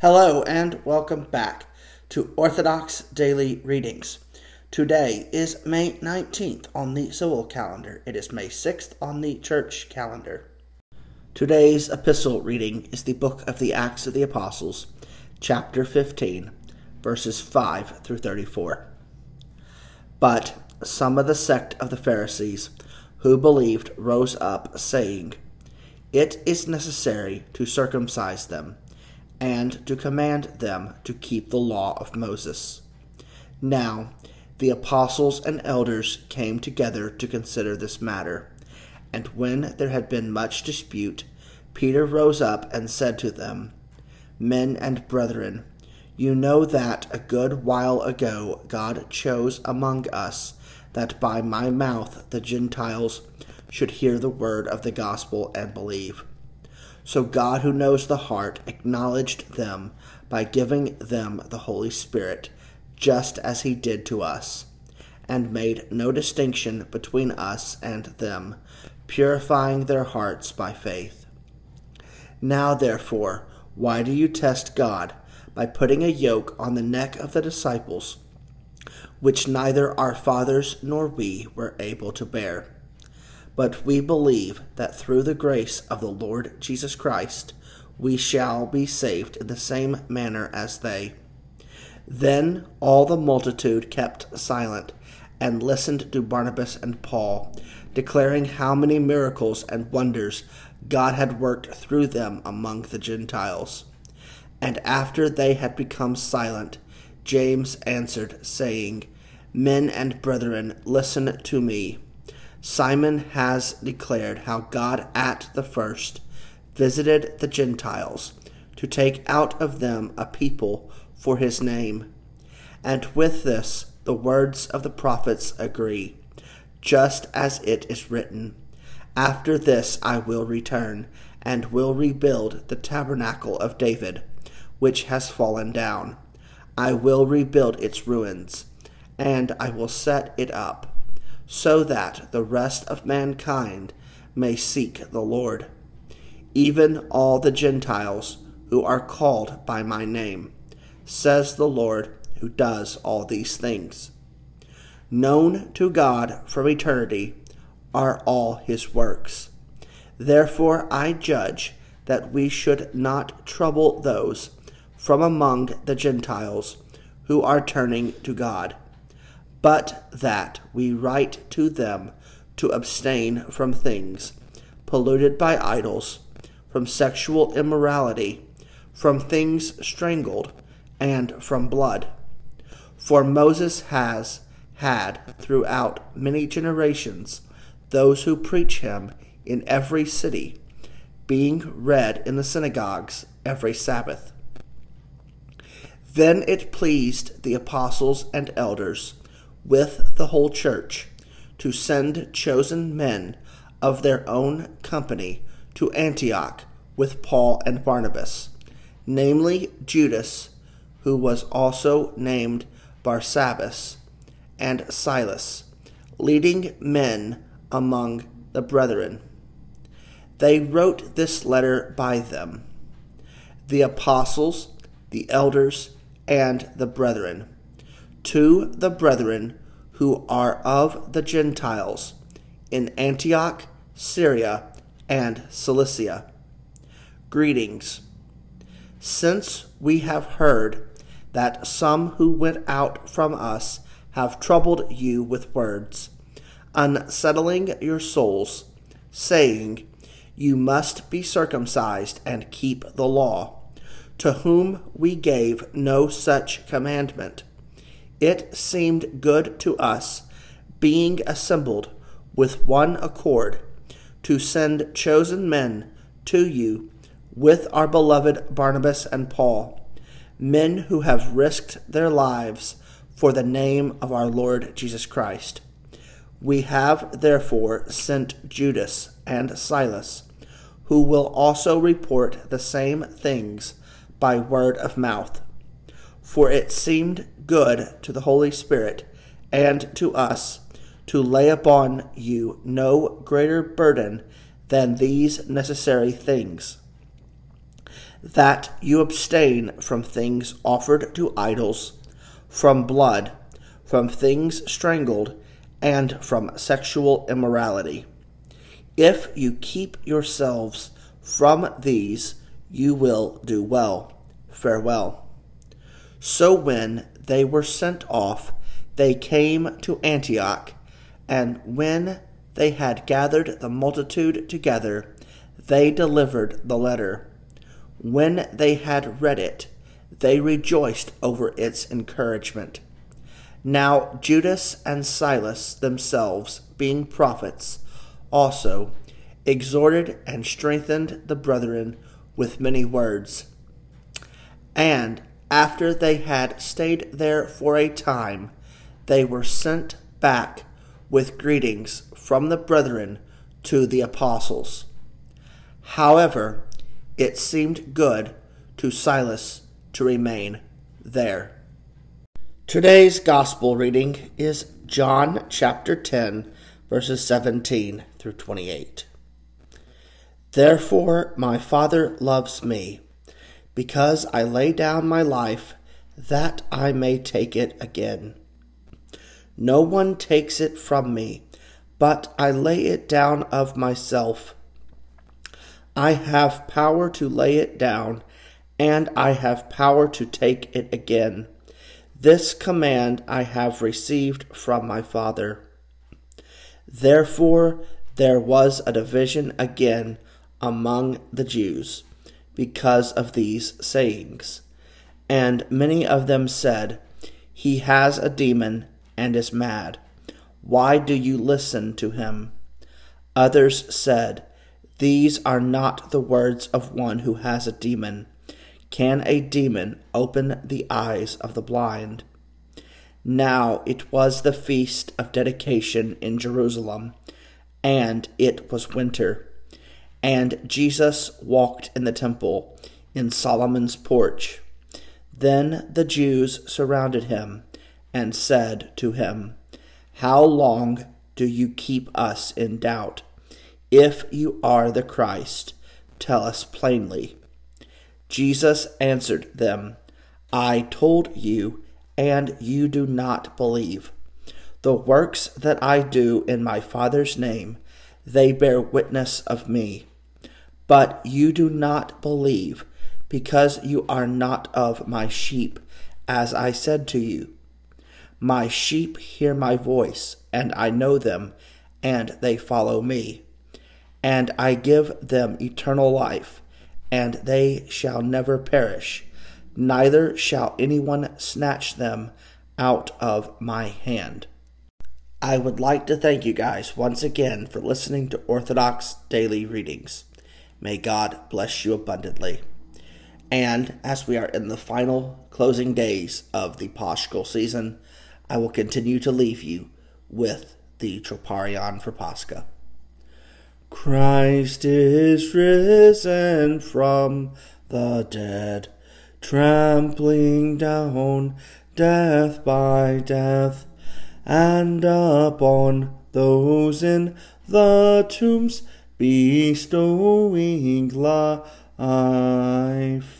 Hello and welcome back to Orthodox Daily Readings. Today is May 19th on the civil calendar. It is May 6th on the church calendar. Today's epistle reading is the book of the Acts of the Apostles, chapter 15, verses 5 through 34. But some of the sect of the Pharisees who believed rose up, saying, "It is necessary to circumcise them, and to command them to keep the law of Moses." Now the apostles and elders came together to consider this matter. And when there had been much dispute, Peter rose up and said to them, "Men and brethren, you know that a good while ago God chose among us that by my mouth the Gentiles should hear the word of the gospel and believe. So God, who knows the heart, acknowledged them by giving them the Holy Spirit, just as he did to us, and made no distinction between us and them, purifying their hearts by faith. Now therefore, why do you test God by putting a yoke on the neck of the disciples, which neither our fathers nor we were able to bear? But we believe that through the grace of the Lord Jesus Christ, we shall be saved in the same manner as they." Then all the multitude kept silent and listened to Barnabas and Paul, declaring how many miracles and wonders God had worked through them among the Gentiles. And after they had become silent, James answered, saying, "Men and brethren, listen to me. Simon has declared how God at the first visited the Gentiles to take out of them a people for his name. And with this the words of the prophets agree, just as it is written, 'After this I will return, and will rebuild the tabernacle of David, which has fallen down. I will rebuild its ruins, and I will set it up, so that the rest of mankind may seek the Lord, even all the Gentiles who are called by my name, says the Lord who does all these things.' Known to God from eternity are all his works. Therefore I judge that we should not trouble those from among the Gentiles who are turning to God, but that we write to them to abstain from things polluted by idols, from sexual immorality, from things strangled, and from blood. For Moses has had throughout many generations those who preach him in every city, being read in the synagogues every Sabbath." Then it pleased the apostles and elders with the whole church to send chosen men of their own company to Antioch with Paul and Barnabas, namely Judas, who was also named Barsabbas, and Silas, leading men among the brethren. They wrote this letter by them: "The apostles, the elders, and the brethren, to the brethren who are of the Gentiles in Antioch, Syria, and Cilicia, greetings. Since we have heard that some who went out from us have troubled you with words, unsettling your souls, saying, 'You must be circumcised and keep the law,' to whom we gave no such commandment, it seemed good to us, being assembled with one accord, to send chosen men to you with our beloved Barnabas and Paul, men who have risked their lives for the name of our Lord Jesus Christ. We have therefore sent Judas and Silas, who will also report the same things by word of mouth. For it seemed good to the Holy Spirit and to us to lay upon you no greater burden than these necessary things, that you abstain from things offered to idols, from blood, from things strangled, and from sexual immorality. If you keep yourselves from these, you will do well. Farewell. So when they were sent off, they came to Antioch, and when they had gathered the multitude together, they delivered the letter. When they had read it, they rejoiced over its encouragement. Now Judas and Silas themselves, being prophets, also exhorted and strengthened the brethren with many words. And after they had stayed there for a time, they were sent back with greetings from the brethren to the apostles. However, it seemed good to Silas to remain there. Today's gospel reading is John chapter 10, verses 17 through 28. Therefore my Father loves me, because I lay down my life, that I may take it again. No one takes it from me, but I lay it down of myself. I have power to lay it down, and I have power to take it again. This command I have received from my Father. Therefore there was a division again among the Jews because of these sayings. And many of them said, "He has a demon and is mad. Why do you listen to him?" Others said, "These are not the words of one who has a demon. Can a demon open the eyes of the blind?" Now it was the feast of dedication in Jerusalem, and it was winter. And Jesus walked in the temple in Solomon's porch. Then the Jews surrounded him and said to him, "How long do you keep us in doubt? If you are the Christ, tell us plainly." Jesus answered them, "I told you, and you do not believe. The works that I do in my Father's name, they bear witness of me. But you do not believe, because you are not of my sheep, as I said to you. My sheep hear my voice, and I know them, and they follow me. And I give them eternal life, and they shall never perish, neither shall anyone snatch them out of my hand." I would like to thank you guys once again for listening to Orthodox Daily Readings. May God bless you abundantly. And as we are in the final closing days of the Paschal season, I will continue to leave you with the Troparion for Pascha. Christ is risen from the dead, trampling down death by death, and upon those in the tombs bestowing life.